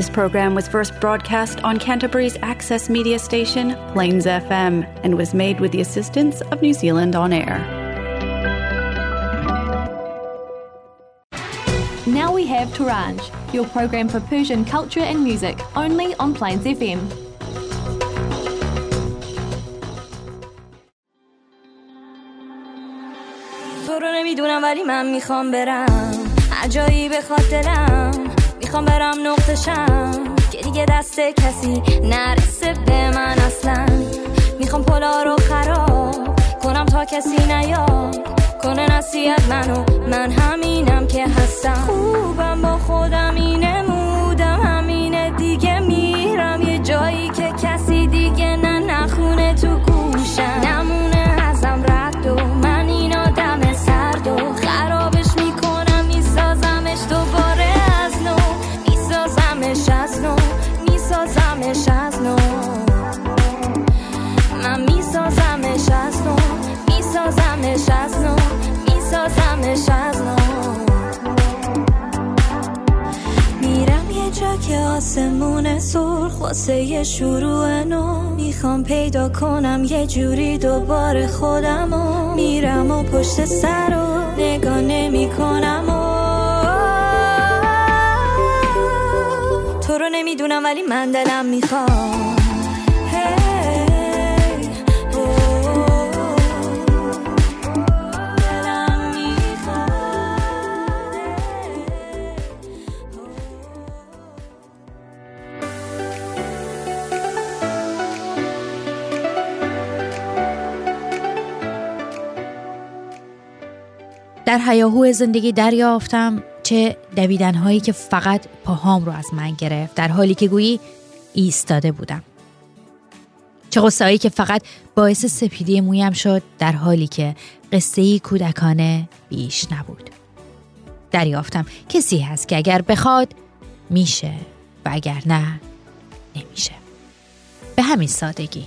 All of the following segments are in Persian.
This program was first broadcast on Canterbury's access media station, Plains FM, and was made with the assistance of New Zealand On Air. Now we have Toranj, your program for Persian culture and music, only on Plains FM. تو رو نمیدونم ولی من میخوام برم عجایی به خاطرم میخوام برم نقطشم که دیگه دست کسی نرسه به من اصلا میخوام پولا رو خراب کنم تا کسی نیاد کنه نصیحت منو من همینم که هستم خوبم با خودم اینه مودم همینه دیگه میرم یه جایی که کسی دیگه نخونه تو گوشم نمونه ازم رد و من این آدم سرد و خرابش میکنم میسازمش دوباره از نو میسازمش از نو میسازمش از نو من میسازمش از نو میسازمش از نو میسازمش از نو میرم یه جا که آسمون سرخ واسه یه شروع نو میخوام پیدا کنم یه جوری دوباره خودمو میرم و پشت سر و نگاه نمی کنم و تو رو نمیدونم ولی من دلم میخوام در هیاهو زندگی دریافتم چه دویدن‌هایی که فقط پاهام رو از من گرفت در حالی که گویی ایستاده بودم. چه قصه‌هایی که فقط باعث سپیدی مویم شد در حالی که قصه‌ای کودکانه بیش نبود. دریافتم کسی هست که اگر بخواد میشه و اگر نه نمیشه. به همین سادگی.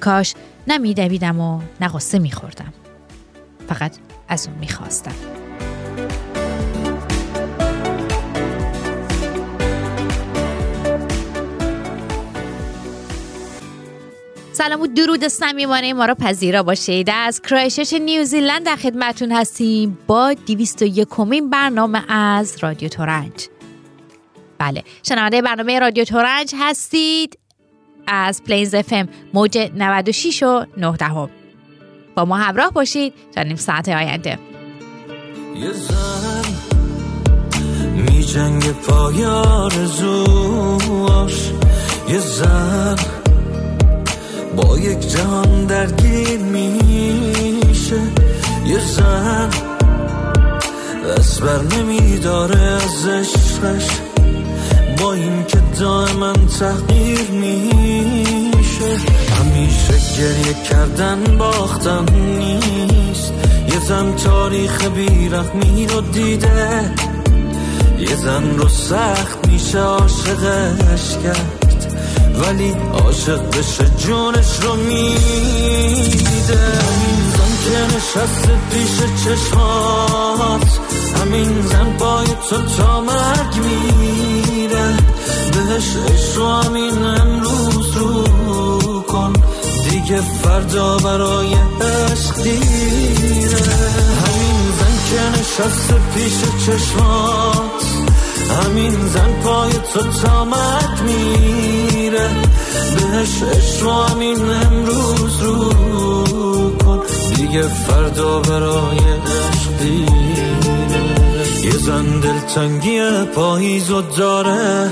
کاش نمی‌دویدم و نه قصه می‌خوردم. فقط از اون میخواستم سلام و درود صمیمانه ما را پذیرا باشید از کرایشش نیوزیلند در خدمتتون هستیم با 201مین برنامه از رادیو تورنج بله شنونده برنامه رادیو تورنج هستید از پلینز FM موج 96 و 9 با ما همراه باشید تا نیم ساعت آینده یه زن می جنگ پای آرزوش یه زن با یک جهان درگیر میشه یه زن دست بر نمی داره از عشقش با این که دائما تحقیر میشه همیشه گریه کردن باختن نیست یه زن تاریخ بیرحمی رو دیده یه زن رو سخت میشه عاشقش کرد ولی عاشق بشه جونش رو میده همین زن که نشسته پیش چشمات همین زن پای تو تا مرگ میره بهش عشق همین امروز رو کن دیگه فردا برای عشق دیره همین زن که نشسته پیش چشمات همین زن پای تو تا مرگ میره بهش عشق همین امروز رو کن دیگه فردا برای عشق دیره یه زن دلتنگی پاییز و داره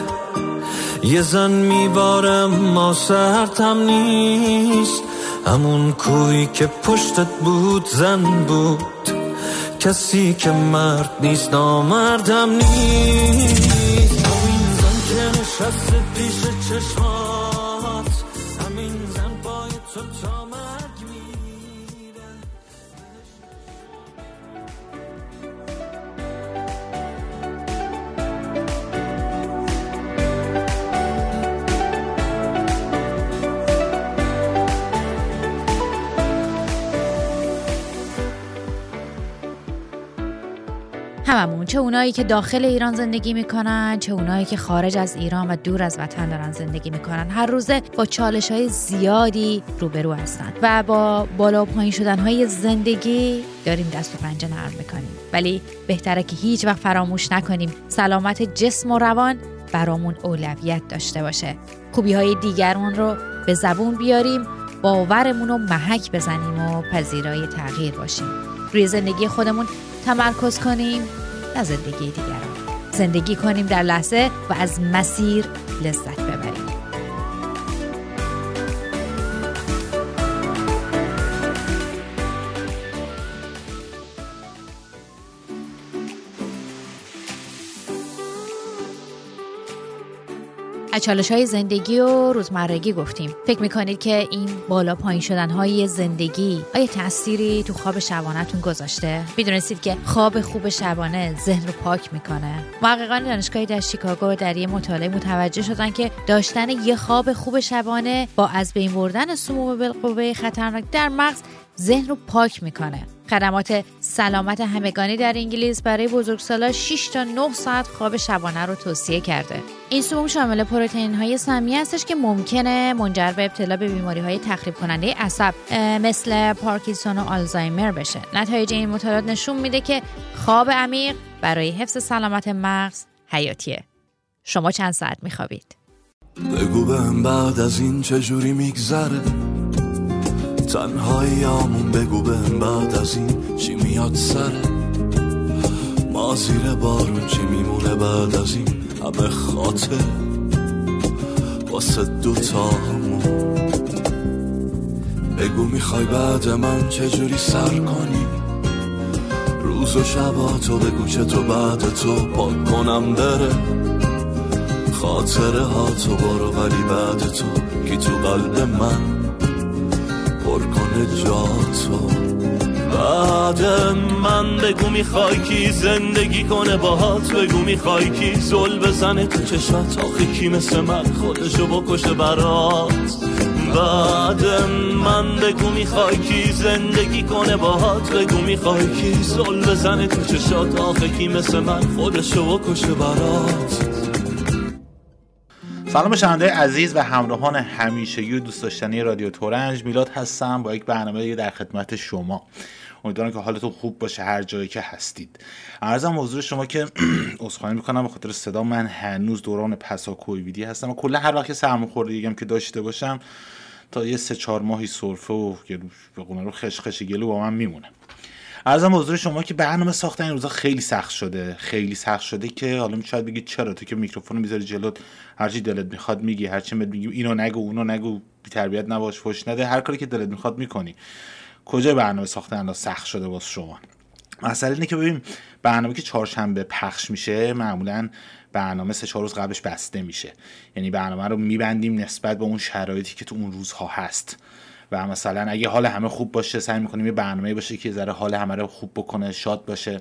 یه زن میباره ما سرت هم نیست همون کوی که پشتت بود زن بود کسی که مرد نیست نامردم نیست همین زن که نشست پیش چشمات همین زن پای تو تا مرگ میره هممون، چه اونایی که داخل ایران زندگی میکنن، چه اونایی که خارج از ایران و دور از وطن دارن زندگی میکنن، هر روزه با چالش‌های زیادی روبرو هستن و با بالا و پایین شدن‌های زندگی داریم دست و پنجه نرم میکنیم. ولی بهتره که هیچ وقت فراموش نکنیم سلامت جسم و روان برامون اولویت داشته باشه. خوبی‌های دیگرون رو به زبون بیاریم، باورمون رو محک بزنیم و پذیرای تغییر باشیم. روی زندگی خودمون تمرکز کنیم، نه زندگی دیگران. زندگی کنیم در لحظه و از مسیر لذت ببریم. از چالش‌های زندگی و روزمرگی گفتیم. فکر می‌کنید که این بالا پایین شدن‌های زندگی آیا تأثیری تو خواب شبانه‌تون گذاشته؟ می‌دونستید که خواب خوب شبانه ذهن رو پاک می‌کنه؟ محققان دانشگاهی در شیکاگو در یک مطالعه متوجه شدن که داشتن یه خواب خوب شبانه با از بین بردن سموم بالقوه خطرناک در مغز ذهن رو پاک می‌کنه. خدمات سلامت همگانی در انگلیس برای بزرگسالان 6 تا 9 ساعت خواب شبانه رو توصیه کرده. این سموم شامل پروتئین‌های سمی هستش که ممکنه منجر به ابتلا به بیماری‌های تخریب کننده عصب مثل پارکینسون و آلزایمر بشه. نتایج این مطالعات نشون میده که خواب عمیق برای حفظ سلامت مغز حیاتیه. شما چند ساعت می‌خوابید؟ بگو بهم بعد از این چجوری می‌گذره؟ تنهاییامون بگو بهم بعد از این چی میاد سره؟ ما زیر بارون چی میمونه بعد از این همه خاطر واسه دوتامون؟ بگو میخوای بعد من چجوری سر کنی روز و شباتو؟ بگو چطور بعد تو پاک کنم دره خاطره ها تو برو، ولی بعد تو که تو قلب من پر کنه جا تو. بعد من بگو میخوای کی زندگی کنه باهات؟ بگو میخوای کی زل بزنه تو چشات؟ آخه کی مثل من خودشو بکشه برات؟ بعد من بگو میخوای کی زندگی کنه باهات؟ بگو میخوای کی زل بزنه تو چشات؟ آخه کی مثل من خودشو بکشه برات؟ سلام شنوندگان عزیز و همراهان همیشگی و دوست داشتنی رادیو تورنج، میلاد هستم با یک برنامه دیگه در خدمت شما. امیدوارم که حالتون خوب باشه هر جایی که هستید. عرضم حضور شما که عذرخواهی می‌کنم به خاطر صدا، من هنوز دوران پسا کوویدی هستم و کلا هر وقت سرماخوردی دیگه هم که داشته باشم تا یه 3-4 ماهی سرفه و به قول معروف خشخش گلو با من میمونه. عرضم حضور شما که برنامه ساختن این روزا خیلی سخت شده، خیلی سخت شده که حالا میشد بگید چرا تو که میکروفون میذاری جلوت هر چی دلت میخواد میگی، هر چی میگیم اینو نگو اونو نگو، بی تربیت نباش، فوش نده، هر کاری که دلت میخواد میکنی. کجا برنامه ساختن سخت شده واسه شما؟ مسئله اینه که ببین برنامه که چهارشنبه پخش میشه معمولا برنامه 3-4 روز قبلش بسته میشه، یعنی برنامه رو میبندیم نسبت به اون شرایطی که تو اون روزها هست. و مثلا اگه حال همه خوب باشه سعی می‌کنیم یه برنامه‌ای باشه که ذره حال همه رو خوب بکنه، شاد باشه.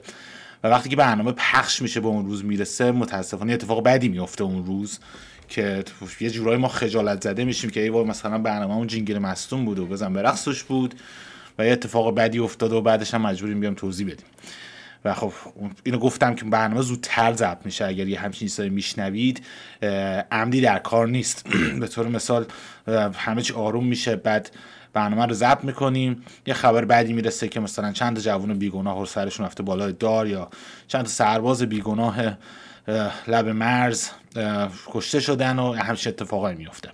و وقتی که برنامه پخش میشه به اون روز میرسه، متاسفانه اتفاق بدی میفته اون روز که یه جورایی ما خجالت زده میشیم که ای وای مثلا برنامه‌مون جینگل مستون بود و بزن به رقصش بود و یه اتفاق بدی افتاد و بعدش هم مجبوریم بیام توضیح بدیم. و خب اینو گفتم که برنامه زودتر ضبط میشه. اگر یه همچین چیزایی میشنوید عمدی در کار نیست. به طور مثال همه چی آروم میشه، بعد برنامه رو ضبط میکنیم، یه خبر بعدی میرسه که مثلا چند تا جوون بیگناه سرشون رفته بالای دار یا چند تا سرباز بیگناه لب مرز کشته شدن و همچین اتفاقایی میفته.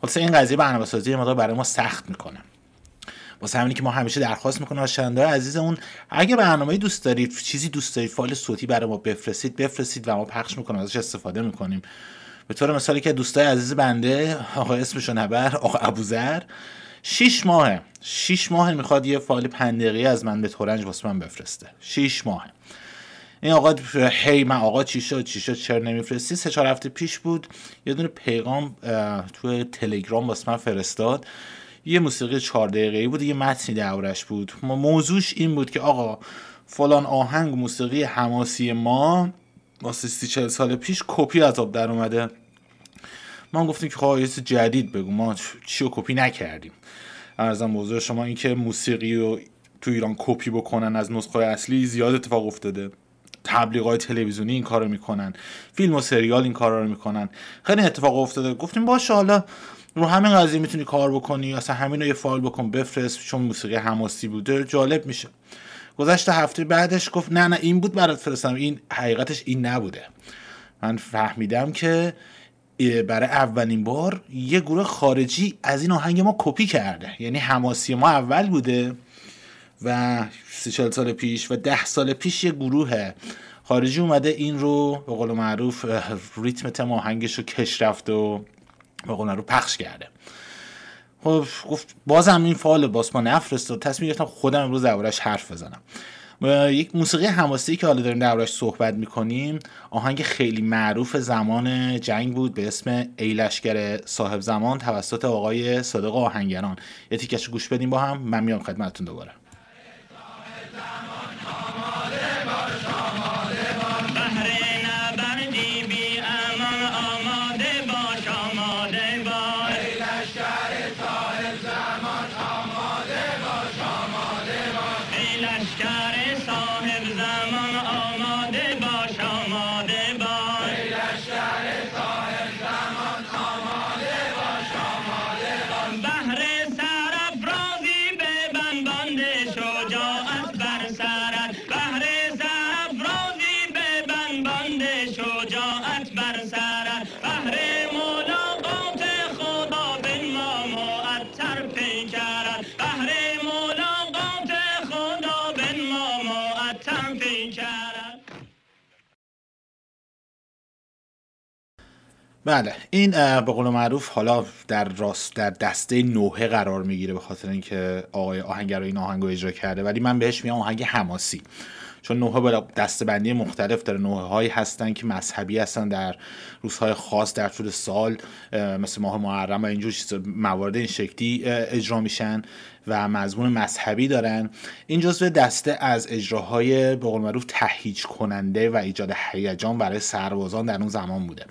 خلاصه این قضیه برنامه سازی ما برای ما سخت میکنه. واسه همینه که ما همیشه درخواست میکنیم از شنونده‌های عزیزمون اگه برنامه‌ای دوست دارید، چیزی دوست دارید، فایل صوتی برای ما بفرستید و ما پخش میکنیم، ازش استفاده میکنیم. به طور مثالی که دوستای عزیز بنده آقا اسمشو نبر، آقا ابوذر 6 ماه میخواد یه فایل 5 دقیقه‌ای از من به تورنج واسه من بفرسته. 6 ماه این آقا هی من آقا چی شد چرا نمیفرستی؟ 3-4 هفته پیش بود یه دونه پیغام تو تلگرام واسه من فرستاد، یه موسیقی 4 دقیقه‌ای بود، یه متنی دورش بود، موضوعش این بود که آقا فلان آهنگ موسیقی حماسی ما واسه 30-40 سال پیش کپی از آب در اومده. ما گفتیم که خب یه چیز جدید بگو، ما چیو کپی نکردیم. عرضم حضور شما این که موسیقی رو تو ایران کپی بکنن از نسخه اصلی زیاد اتفاق افتاده. تبلیغات تلویزیونی این کارو میکنن، فیلم و سریال این کارا رو میکنن. خیلی اتفاق افتاده. گفتیم باشه حالا رو همین قضیه میتونی کار بکنی، اصلا همین رو یه فایل بکن بفرست، چون موسیقی حماسی بوده جالب میشه. گذشت هفته بعدش گفت نه این بود برات فرستم، این حقیقتش این نبوده. من فهمیدم که برای اولین بار یه گروه خارجی از این آهنگ ما کپی کرده، یعنی حماسی ما اول بوده و 40 سال پیش و 10 سال پیش یه گروه خارجی اومده این رو به قول معروف ریتم تم آهنگش رو کش رفت و به قول معروف پخش کرده. خب گفت بازم این فعال باس ما نفرستاد، تصمیم گرفتم خودم امروز دربارش حرف بزنم. یک موسیقی حماسی که حالا داریم دربارش صحبت میکنیم آهنگ خیلی معروف زمان جنگ بود به اسم ای لشگر صاحب زمان توسط آقای صادق آهنگران. یه تیکش گوش بدیم با هم، من میام خدمتتون دوباره. بله این به قول معروف حالا در دسته نوحه قرار میگیره به خاطر اینکه آقای آهنگرای این آهنگو اجرا کرده، ولی من بهش میگم آهنگ حماسی، چون نوحه بالا دسته بندی مختلف داره. نوحه هایی هستن که مذهبی هستن در روزهای خاص در طول سال مثل ماه محرم و اینجور موارد این شکلی اجرا میشن و مضمون مذهبی دارن. این جزو دسته از اجراهای به قول معروف تهییج کننده و ایجاد هیجان برای سربازان در اون زمان بوده،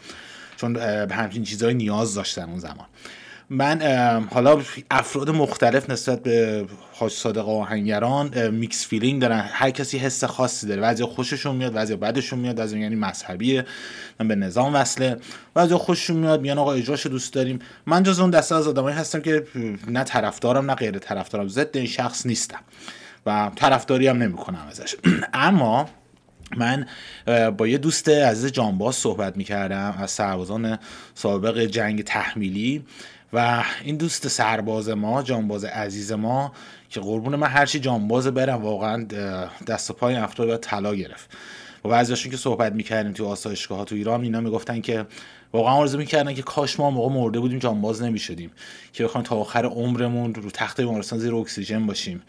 چون به همچین چیزهای نیاز داشتن اون زمان. من حالا افراد مختلف نسبت به حاج صادق آهنگران میکس فیلینگ دارن، هر کسی حس خاصی داره، بعضی خوششون میاد بعضی بدشون میاد، بعضی یعنی مذهبیه من به نظام وصله، بعضی خوششون میاد میان آقا اجراشو دوست داریم. من جز اون دسته از آدمایی هستم که نه طرفدارم نه غیر طرفدارم، ضد این شخص نیستم و طرفداری هم نمیکنم ازش. اما من با یه دوست عزیز جانباز صحبت میکردم از سربازان سابق جنگ تحمیلی و این دوست سرباز ما، جانباز عزیز ما که قربون من هرچی جانباز برم واقعا دست و پای افراد باید طلا گرفت. و بعضیاشون که صحبت میکردیم تو آسایشگاه ها تو ایران اینا میگفتن که واقعا آرزو میکردن که کاش ما موقع مرده بودیم جانباز نمیشدیم که بخوایم تا آخر عمرمون رو تخت بیمارستان زیر اکسیژن باشیم،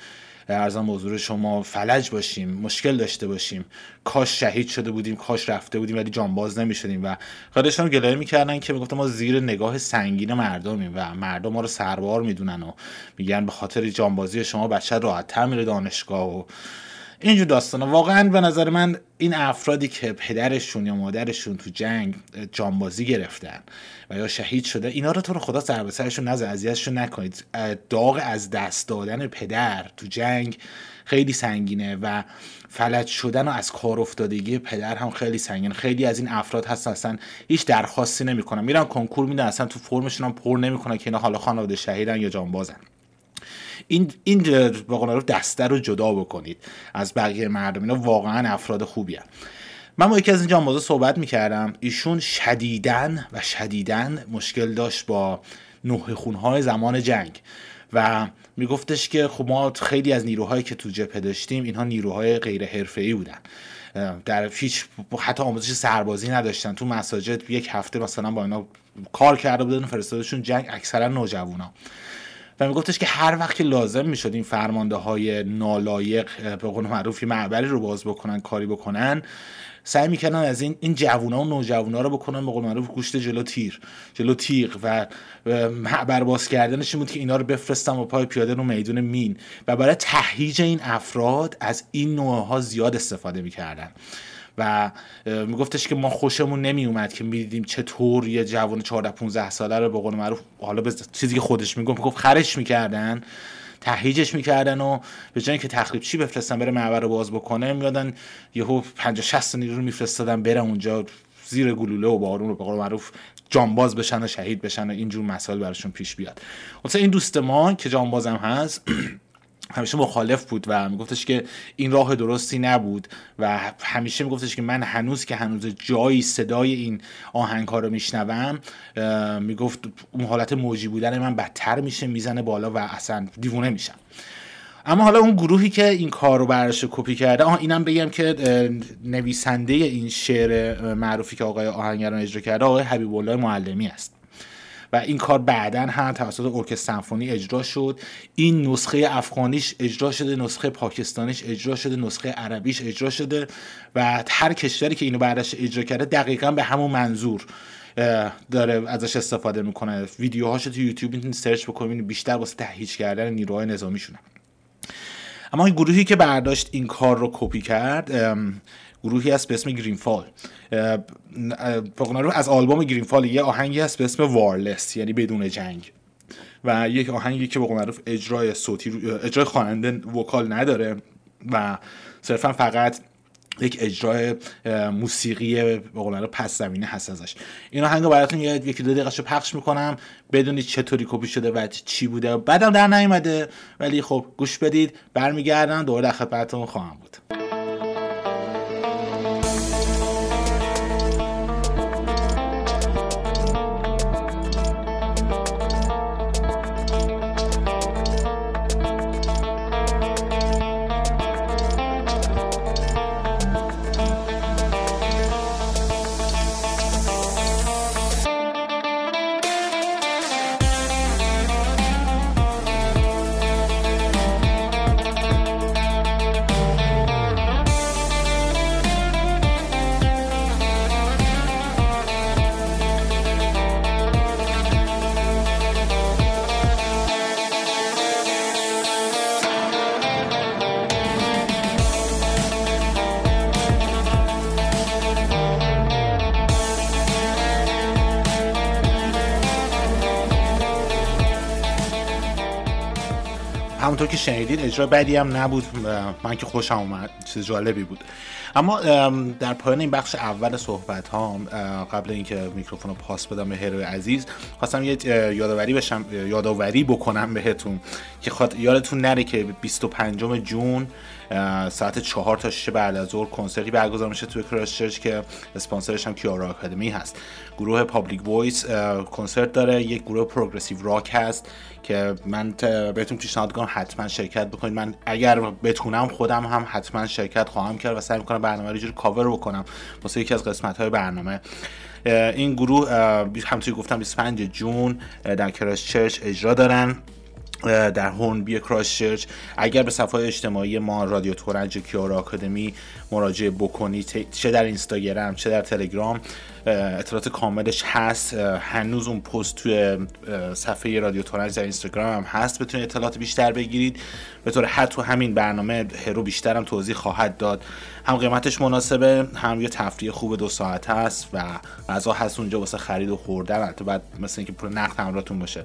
عرضم به حضور شما فلج باشیم، مشکل داشته باشیم، کاش شهید شده بودیم، کاش رفته بودیم ولی جانباز نمیشدیم. و خودشون گلایه میکردن که میگفتن ما زیر نگاه سنگین مردمیم و مردم ما رو سربار میدونن و میگن به خاطر جانبازی شما بچه راحت‌تر میره دانشگاه و اینجور داستانا. واقعا به نظر من این افرادی که پدرشون یا مادرشون تو جنگ جانبازی گرفتن و یا شهید شده، اینا رو تو رو خدا سر به سرشون نذار، اذیتشون نکنید. داغ از دست دادن پدر تو جنگ خیلی سنگینه و فلج شدن و از کار افتادگی پدر هم خیلی سنگین. خیلی از این افراد هستن اصلا هیچ درخواستی نمیکنن، میرن کنکور میدن اصلا تو فرمشون هم پر نمیکنن که اینا حالا خانواده شهیدن یا جانبازن. این واقعا رو دسته رو جدا بکنید از بقیه مردم، اینا واقعا افراد خوبی هستن. من با یکی از این جانبازا صحبت میکردم، ایشون شدیدن مشکل داشت با نوحه خونهای زمان جنگ و میگفتش که خب ما خیلی از نیروهایی که تو جبهه داشتیم اینها نیروهای غیر حرفه‌ای بودن، در هیچ حتی آموزش سربازی نداشتن، تو مساجد یک هفته مثلا با اینا کار کرده بودن فرستادشون جنگ، اکثرا نوجوانا. و میگفتش که هر وقت که لازم میشد این فرمانده های نالایق به قول معروف معبری رو باز بکنن کاری بکنن، سعی میکنن از این جوونا و نوجوانا رو بکنن به قول معروف گوشت جلو تیغ و معبر باز کردنش این بود که اینا رو بفرستن و پای پیاده رو میدون مین. و برای تهییج این افراد از این نوع ها زیاد استفاده میکردن و میگفتش که ما خوشمون نمی اومد که میدیدیم چطور یه جوان 14-15 ساله رو به قول معروف، حالا به چیزی که خودش میگفت خرش میکردن تهیجش میکردن و به جای اینکه تخریبچی بفرستن بره معبر رو باز بکنه، میادن یهو 50 60 نیرو رو میفرستادن بره اونجا زیر گلوله و بارون رو به قول معروف جانباز بشن و شهید بشن و اینجور مسائل براشون پیش بیاد. مثلا این دوست ما که جانباز هم هست همیشه مخالف بود و میگفتش که این راه درستی نبود و همیشه میگفتش که من هنوز که هنوز جایی صدای این آهنگ‌ها رو میشنوم، میگفت اون حالت موجی بودن من بدتر میشه، میزنه بالا و اصلا دیوونه میشم. اما حالا اون گروهی که این کار رو براش کپی کرده، اینم بگم که نویسنده این شعر معروفی که آقای آهنگران اجرا کرده آقای حبیب الله معلمی است و این کار بعدن هم توسط ارکستر سمفونی اجرا شد. این نسخه افغانیش اجرا شده، نسخه پاکستانیش اجرا شده، نسخه عربیش اجرا شده و هر کشوری که اینو بعدش اجرا کرده دقیقاً به همون منظور داره ازش استفاده میکنه. ویدیوهاش تو یوتیوب میتونید سرچ بکنید، بیشتر واسه تهییج کردن نیروهای نظامیشونه. اما این گروهی که برداشت این کار رو کپی کرد گروهی است به اسم گرین فال. از آلبوم گرین فال یه آهنگی است به اسم وارلس، یعنی بدون جنگ، و یک آهنگی که به قول معروف اجرای صوتی، اجرای خواننده وکال نداره و صرفا فقط یک اجرای موسیقی به قول معروف پس زمینه هست ازش. این آهنگو براتون یکی دو دقیقهشو پخش میکنم بدونید چطوری کپی شده و چی بوده، بعدم در نیومده، ولی خب گوش بدید، برمیگردم دوباره در خدمتتون خواهم بود. همونطور که شنیدید اجرا بدی هم نبود، من که خوشم اومد، چیز جالبی بود. اما در پایان این بخش اول صحبت ها، قبل اینکه میکروفون رو پاس بدم به هرو عزیز، خواستم یه یادآوری بکنم بهتون که یادتون نره که 25 جون ساعت 4 تا 6 بعد از ظهر کنسرتی برگزار میشه توی کریسچرچ که اسپانسرش هم کیوی اکادمی هست. گروه پابلیک وایس کنسرت داره، یک گروه پروگرسیو راک هست که من بهتون پیشنهاد می‌کنم حتما شرکت بکنید. من اگر بتونم خودم هم حتما شرکت خواهم کرد و سعی می‌کنم برنامه رو یه جوری کاور بکنم واسه یکی از قسمت‌های برنامه. این گروه همونطوری گفتم 25 جون در کریسچرچ اجرا دارن، در هورنبی کریسچرچ. اگر به صفحه اجتماعی ما رادیو تورنج کیوی اکادمی مراجعه بکنید، چه در اینستاگرام چه در تلگرام، اطلاعات کاملش هست. هنوز اون پست توی صفحه رادیو تورنج در اینستاگرام هم هست، بتونید اطلاعات بیشتر بگیرید. به طور حد تو همین برنامه هرو بیشتر هم توضیح خواهد داد. هم قیمتش مناسبه، هم یه تفریح خوب 2 ساعته است و غذا هست اونجا واسه خرید و خوردن، البته بعد مثلا اینکه پول نقد همراهتون باشه.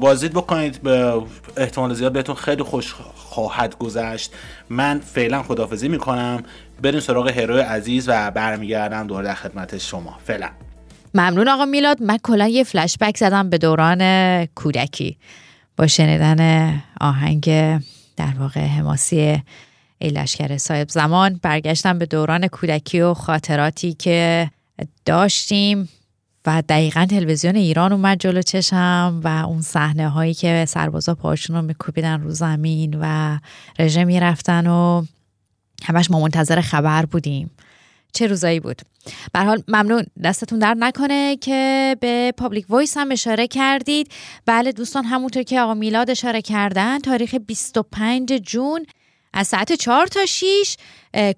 بازدید بکنید، به احتمال زیاد بهتون خیلی خوش خواهد گذشت. من فعلا خداحافظی میکنم، بریم سراغ هرو عزیز و برمیگردم دوباره در خدمت شما. فعلا ممنون آقا میلاد. من کلا یه فلش بک زدم به دوران کودکی با شنیدن آهنگ در واقع حماسی لشگر صاحب زمان. برگشتم به دوران کودکی و خاطراتی که داشتیم و دقیقاً تلویزیون ایران اومد جلو چشم و اون صحنه هایی که سربازا پاشون رو میکوبیدن رو زمین و رژه میرفتن و همش ما منتظر خبر بودیم. چه روزایی بود. به هر حال ممنون، دستتون درد نکنه که به پابلیک وایس هم اشاره کردید. بله دوستان، همونطور که آقا میلاد اشاره کردن تاریخ 25 جون از ساعت 4 تا 6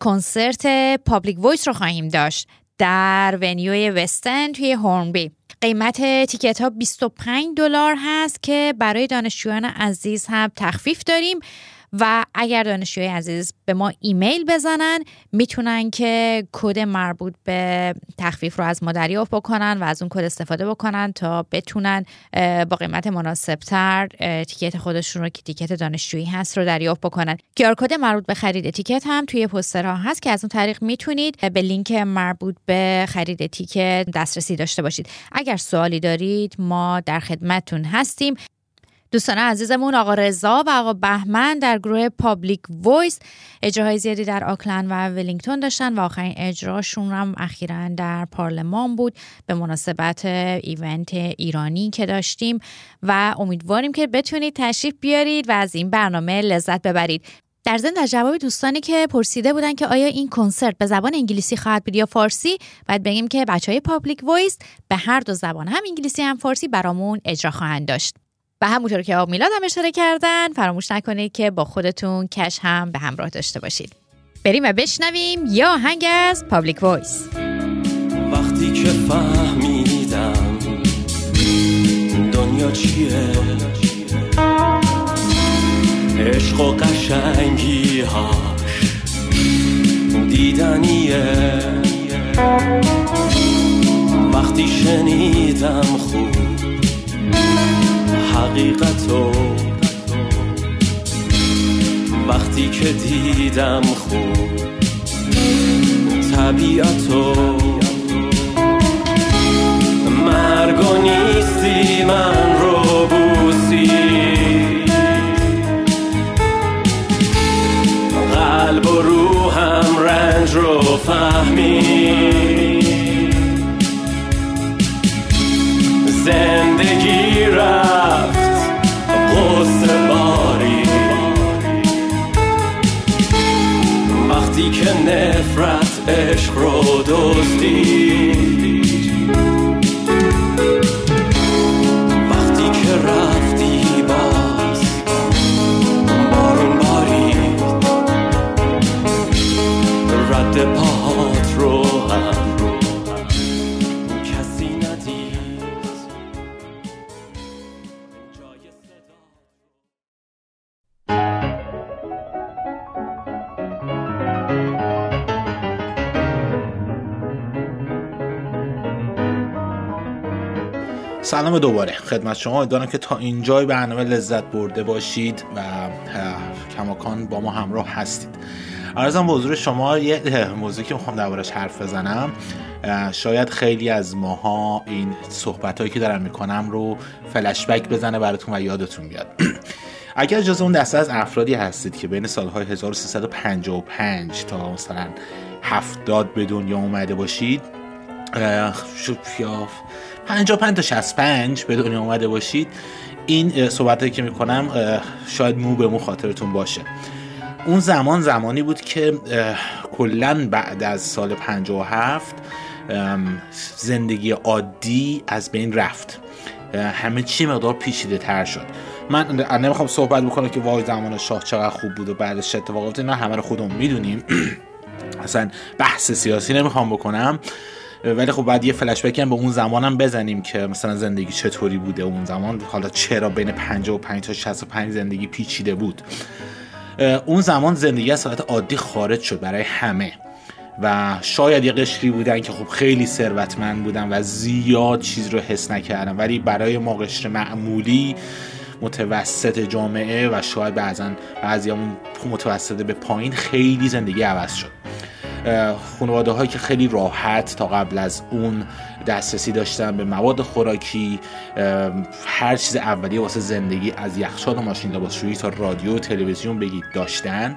کنسرت پابلیک وایس رو خواهیم داشت در ونیوی وستن توی هورنبی. قیمت تیکت ها $25 هست که برای دانشجویان عزیز هم تخفیف داریم و اگر دانشجوی عزیز به ما ایمیل بزنن میتونن که کد مربوط به تخفیف رو از ما دریافت بکنن و از اون کد استفاده بکنن تا بتونن با قیمت مناسبتر تیکت خودشون رو که تیکت دانشجویی هست رو دریافت بکنن. QR کد مربوط به خرید تیکت هم توی پوسترها هست که از اون طریق میتونید به لینک مربوط به خرید تیکت دسترسی داشته باشید. اگر سوالی دارید ما در خدمتتون هستیم. دوستان عزیزمون آقا رضا و آقا بهمن در گروه پابلیک وایس اجراهای زیادی در آکلند و ولینگتون داشتن و آخرین اجراشون هم اخیراً در پارلمان بود به مناسبت ایونت ایرانی که داشتیم و امیدواریم که بتونید تشریف بیارید و از این برنامه لذت ببرید. در ضمن در جواب دوستانی که پرسیده بودن که آیا این کنسرت به زبان انگلیسی خواهد بود یا فارسی، باید بگیم که بچهای پابلیک وایس به هر دو زبان هم انگلیسی هم فارسی برامون اجرا خواهند داشت. و همونطور که آب میلاد هم اشاره کردن، فراموش نکنید که با خودتون کش هم به همراه داشته باشید. بریم و بشنویم یه آهنگ از پابلیک وایس. وقتی که فهمیدم دنیا چیه، عشق و قشنگی هاش دیدنیه، وقتی شنیدم خوب حقیقتو، وقتی که دیدم خوب طبیعتو، مرگو نیستی من رو بوسی، قلب و روحم رنج رو فهمی، زندگی رفت قصه باری، وقتی که نفرت عشق رو دزدید، وقتی که رفتی باز بارون بارید، رد پاهات رو هم سلام دوباره خدمت شما. امیدوارم که تا اینجای برنامه لذت برده باشید و کماکان با ما همراه هستید. عرضم به حضور شما یه موضوعی که میخوام درباره‌اش حرف بزنم، شاید خیلی از ماها این صحبتایی که دارم میکنم رو فلش بک بزنه براتون و یادتون بیاد. اگر جز اون دسته از افرادی هستید که بین سالهای 1355 تا مثلا 70 به دنیا اومده باشید یا 55 تا 65 به دنیا اومده باشید، این صحبتایی که میکنم شاید مو به مو خاطرتون باشه. اون زمان زمانی بود که کلاً بعد از سال 57 زندگی عادی از بین رفت، همه چی مقدار پیچیده تر شد. من نمیخوام صحبت بکنم که وای زمان شاه چقدر خوب بود و بعدش چه اتفاقی افتاد، نه همه رو خودمون میدونیم، اصلا بحث سیاسی نمیخوام بکنم، ولی خب بعد یه فلش بک هم به اون زمانم بزنیم که مثلا زندگی چطوری بوده اون زمان، حالا چرا بین 55 تا 65 زندگی پیچیده بود. اون زمان زندگی از حالت عادی خارج شد برای همه و شاید یه قشری بودن که خب خیلی ثروتمند بودن و زیاد چیز رو حس نکردن، ولی برای ما قشر معمولی متوسط جامعه و شاید بعضیامون متوسط به پایین خیلی زندگی عوض شد. خانواده هایی که خیلی راحت تا قبل از اون دسترسی داشتن به مواد خوراکی، هر چیز اولیه واسه زندگی از یخچال و ماشین لباسشویی تا رادیو و تلویزیون بگید داشتن،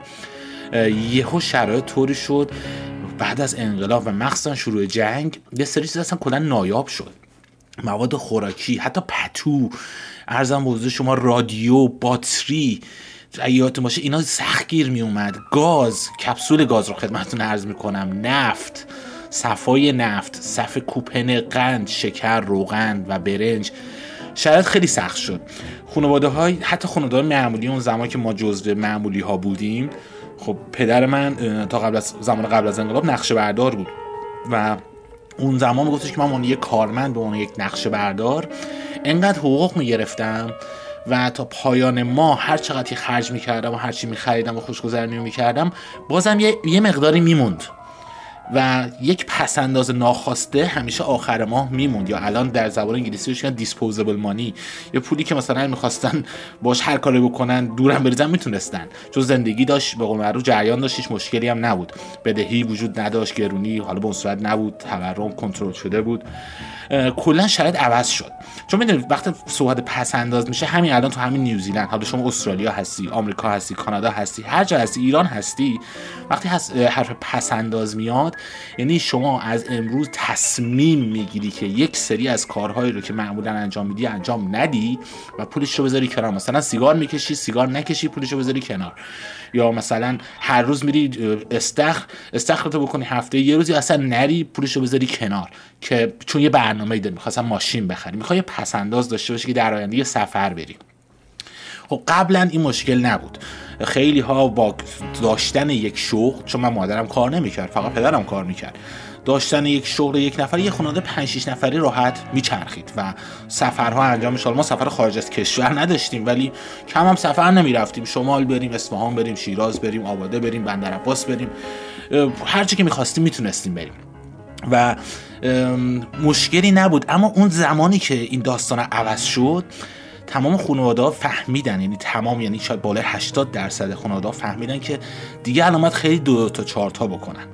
یهو شرایط طوری شد بعد از انقلاب و مخصوصا شروع جنگ یه سری چیز اصلا کلا نایاب شد، مواد خوراکی، حتی پتو، ارزم به حضور شما، رادیو، باتری، ایاتون باشه اینا سختگیر می اومد، گاز، کپسول گاز رو خدمتتون عرض میکنم، نفت، صفای نفت، صف کوپن قند، شکر، روغن و برنج. شرایط خیلی سخت شد. خانواده های حتی خانواده معمولی اون زمان که ما جزو معمولی ها بودیم، خب پدر من تا قبل از زمان قبل از انقلاب نقشه بردار بود و اون زمان میگفتش که من اون یک کارمند به اون یک نقشه بردار انقدر حقوق میگرفتم و تا پایان ماه هر چقدر خرج میکردم و هر چی میخریدم و خوشگذرانی میکردم بازم یه مقداری میموند و یک پسنداز ناخواسته همیشه آخر ماه میموند، یا الان در زبان انگلیسی میگن دیسپوزبل مانی، یا پولی که مثلا میخواستن باش هر کاری بکنن دورم بریزن میتونستن، چون زندگی داشت به قول معروف جریان داشت، هیچ مشکلی هم نبود، بدهی وجود نداشت، گرونی حالا به اون صورت نبود، تورم کنترل شده بود، کلا شرایط عوض شد. چون میدونید وقتی صحبت پسنداز میشه، همین الان تو همین نیوزیلند، حالا شما استرالیا هستی، آمریکا هستی، کانادا هستی، هر جا هستی، ایران هستی، وقتی حرف پسنداز میاد یعنی شما از امروز تصمیم میگیری که یک سری از کارهایی رو که معمولا انجام میدی انجام ندی و پولش رو بذاری کنار. مثلا سیگار میکشی، سیگار نکشی، پولش رو بذاری کنار، یا مثلا هر روز میری استخرتو بکنی، هفته یه روزی اصلا نری، پولش رو بذاری کنار که چون یه برنامه‌ای داری، می‌خوای ماشین بخری، می‌خوای پسنداز داشته باشی که در آینده یه سفر بری. خب قبلا این مشکل نبود، خیلی ها با داشتن یک شغل، چون من مادرم کار نمیکرد، فقط پدرم کار میکرد، داشتن یک شغل یک نفر، یک خانواده 5-6 نفری راحت میچرخید و سفرها انجام میشد. ما سفر خارج از کشور نداشتیم ولی کم هم سفر نمیرفتیم، شمال بریم، اصفهان بریم، شیراز بریم، آباده بریم، بندرعباس بریم، هر چی که میخواستیم میتونستیم بریم و مشکلی نبود. اما اون زمانی که این داستان عوض شد، تمام خانواده‌ها فهمیدن، یعنی تمام، یعنی شاید بالای 80% خانواده‌ها فهمیدن که دیگه علامت خیلی 2 تا 4 تا بکنن،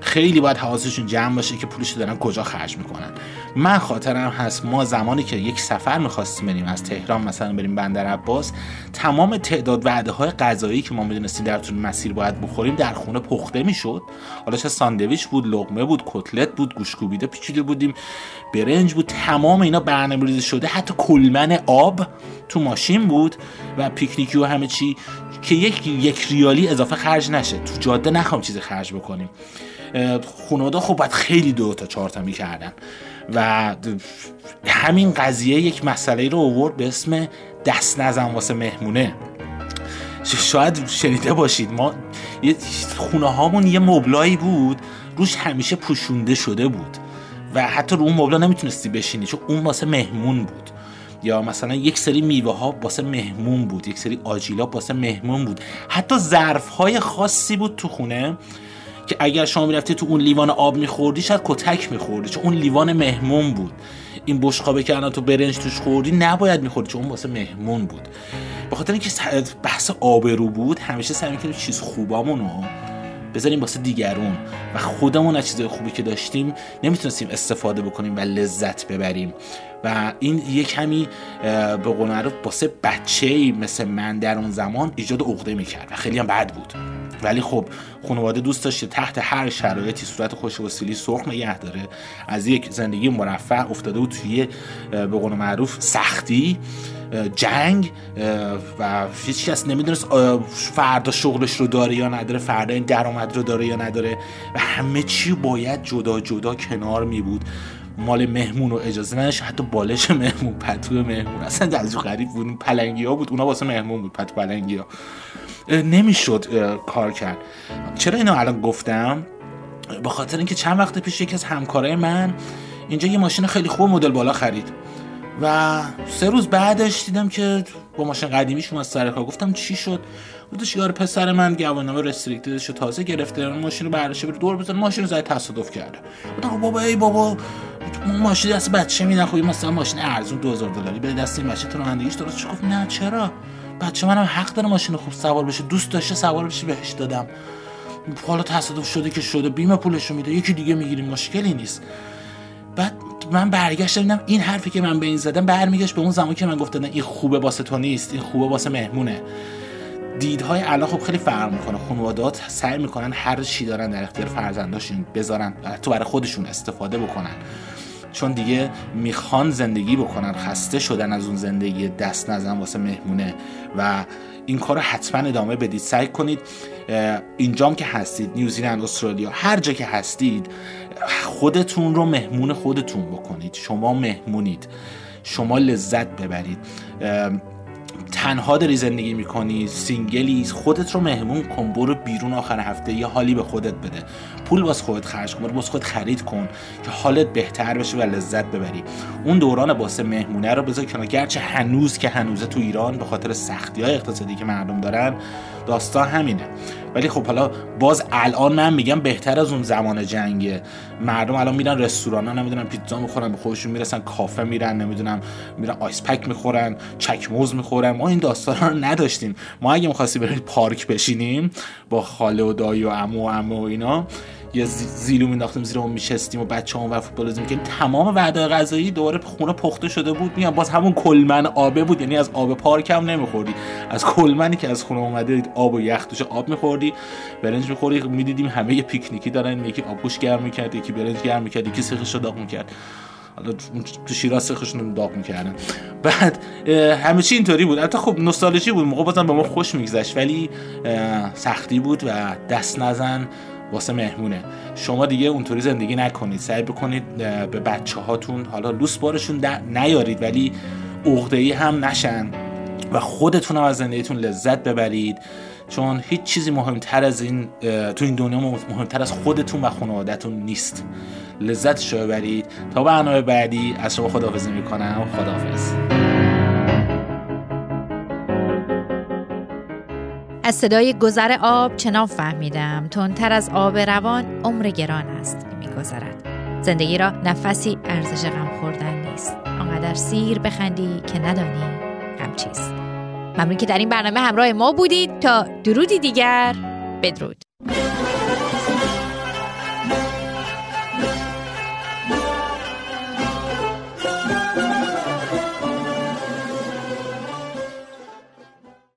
خیلی باید حواسشون جمع باشه که پولش دارن کجا خرج میکنن. من خاطرم هست ما زمانی که یک سفر میخواستیم بریم از تهران مثلا بریم بندرعباس، تمام تعداد وعده های غذایی که ما میدونستیم در طول مسیر باید بخوریم در خونه پخته میشد، حالا چه ساندویچ بود، لقمه بود، کتلت بود، گوشت کوبیده پیچیده بودیم، برنج بود، تمام اینا برنامه‌ریزی شده، حتی کلمن آب تو ماشین بود و پیکنیکی و همه چی که یک ریالی اضافه خرج نشه، تو جاده نخوام چیزی خرج بکنیم. خانواده خب باید خیلی 2 تا 4 تا میکردن و همین قضیه یک مسئله رو آورد به اسم دست نزن واسه مهمونه. شاید شنیده باشید ما خونه هامون یه مبلایی بود روش همیشه پوشونده شده بود و حتی رو اون مبلا نمیتونستی بشینی چون اون واسه مهمون بود، یا مثلا یک سری میوه ها واسه مهمون بود، یک سری آجیلا واسه مهمون بود، حتی ظرف های خاصی بود تو خونه که اگر شما میرفتی تو اون لیوان آب میخوردی شاید کتک میخوردی چون اون لیوان مهمون بود، این بشقابه که الان تو برنج توش خوردی نباید میخوردی چون اون واسه مهمون بود. به خاطر اینکه بحث آبرو بود همیشه سعی میکردیم چیز خوبامونو بذاریم واسه دیگرون و خودمون از چیزای خوبی که داشتیم نمیتونستیم استفاده بکنیم و لذت ببریم و این یه کمی به قول معروف واسه بچه‌ای مثل من در اون زمان ایجاد عقده میکرد و خیلی هم بد بود. ولی خب خانواده دوست داشت تحت هر شرایطی صورت خوش و اصیلی سرخ نگه داره، از یک زندگی مرفه افتاده بود توی به قول معروف سختی، جنگ و هیچ کس نمیدونست فردا شغلش رو داره یا نداره، فردا این درآمد رو داره یا نداره و همه چی باید جدا جدا کنار می بود، مال مهمون رو اجازه نداشت، حتی بالش مهمون، پتو مهمون، اصلا دلجو غریب بود، پلنگی ها بود، اونا واسه مهمون بود، پتو پلنگی ها نمیشد کار کرد. چرا اینو الان گفتم؟ به خاطر اینکه چند وقت پیش یکی از همکارای من اینجا یه ماشین خیلی خوب مدل بالا خرید و 3 روز بعدش دیدم که با ماشین قدیمیش اومد سر کار. گفتم چی شد؟ گفتش یار پسر من گواهینامه رستریکتدش تازه گرفته، ماشین رو برداشته بره دور بزنه، ماشین رو زای تصادف کرده. گفتم بابا ای بابا ماشین دست بچه میدن، خب مثلا ماشین ارزون $2000 بده دست این بچه تو رانندگیش درست. گفت نه چرا؟ بچه منم حق داره ماشین خوب سوار بشه، دوست داشته سوار بشه بهش دادم، حالا تصادف شده که شده، بیمه پولشو میده، یکی دیگه میگیریم، مشکلی نیست. بعد من برگشتم دیدم این حرفی که من به این زدم برمیگشت به اون زمانی که من گفتم این خوبه واسه تو نیست، این خوبه واسه مهمونه. دیدهای الان خب خیلی فرق میکنه، خانواده‌ها سعی میکنن هر چی دارن در اختیار فرزنداشون بذارن تو برای خودشون استفاده بکنن، چون دیگه میخوان زندگی بکنن، خسته شدن از اون زندگی دست نزن واسه مهمونه و این کار رو حتما ادامه بدید. سعی کنید اینجام که هستید، نیوزیلند، استرالیا، هر جا که هستید، خودتون رو مهمون خودتون بکنید. شما مهمونید، شما لذت ببرید. تنها داری زندگی میکنی، سینگلی، خودت رو مهمون کن، برو بیرون آخر هفته یه حالی به خودت بده، پول واسه خودت خرج کن، واسه خودت خرید کن که حالت بهتر بشه و لذت ببری. اون دوران باسه مهمونه رو بذار کنار، گرچه هنوز که هنوزه تو ایران به خاطر سختی‌های اقتصادی که مردم دارن داستان همینه. ولی خب حالا باز الان من میگم بهتر از اون زمان جنگه. مردم الان میرن رستورانا، نمیدونم پیتزا میخورن، به خودشون میرسن کافه میرن، نمیدونم میرن آیس پک میخورن، چکموز میخورن. ما این داستانا رو نداشتیم. ما اگه می‌خواستیم بریم پارک بشینیم با خاله و دایی و عمو و عمو و اینا، یا زیلو مینداختیم زیر اون میشستیم و بچه‌مون و فوتبال بازی می‌کردیم، تمام وعده غذایی دوباره خونه پخته شده بود. میگم باز همون کلمن آبه بود، یعنی از آب پارک هم نمی‌خوردی، از کلمنی که از خونه اومده آب و یخ توش آب می‌خوردی، برنج می‌خوردی. می‌دیدیم همه یه پیکنیکی دارن، یکی آبگوشت گرم می‌کرد، یکی برنج گرم می‌کرد، یکی سیخش رو داغ می‌کرد. حالا تو شیراز سیخشون داغ می‌کردن. بعد همه چی اینطوری بود. البته خب نوستالژی بود، موقع بازم به ما خوش می‌گذشت، ولی سختی بود و دست نزن واسه مهمونه. شما دیگه اونطوری زندگی نکنید، سعی بکنید به بچه‌هاتون حالا لوس بارشون نیارید، ولی عقده‌ای هم نشن و خودتون هم از زندگیتون لذت ببرید، چون هیچ چیزی مهمتر از این تو این دنیا مهمتر از خودتون و خانواده‌تون نیست. لذتشو ببرید. تا برنامه بعدی از شما خداحافظی می‌کنم. خداحافظ. از صدای گذر آب چنان فهمیدم تندتر از آب روان عمر گران است می‌گذرد. زندگی را نفسی ارزش غم خوردن نیست. آنقدر سیر بخندی که ندانی غم چیست. ممنون که در این برنامه همراه ما بودید. تا درودی دیگر، بدرود.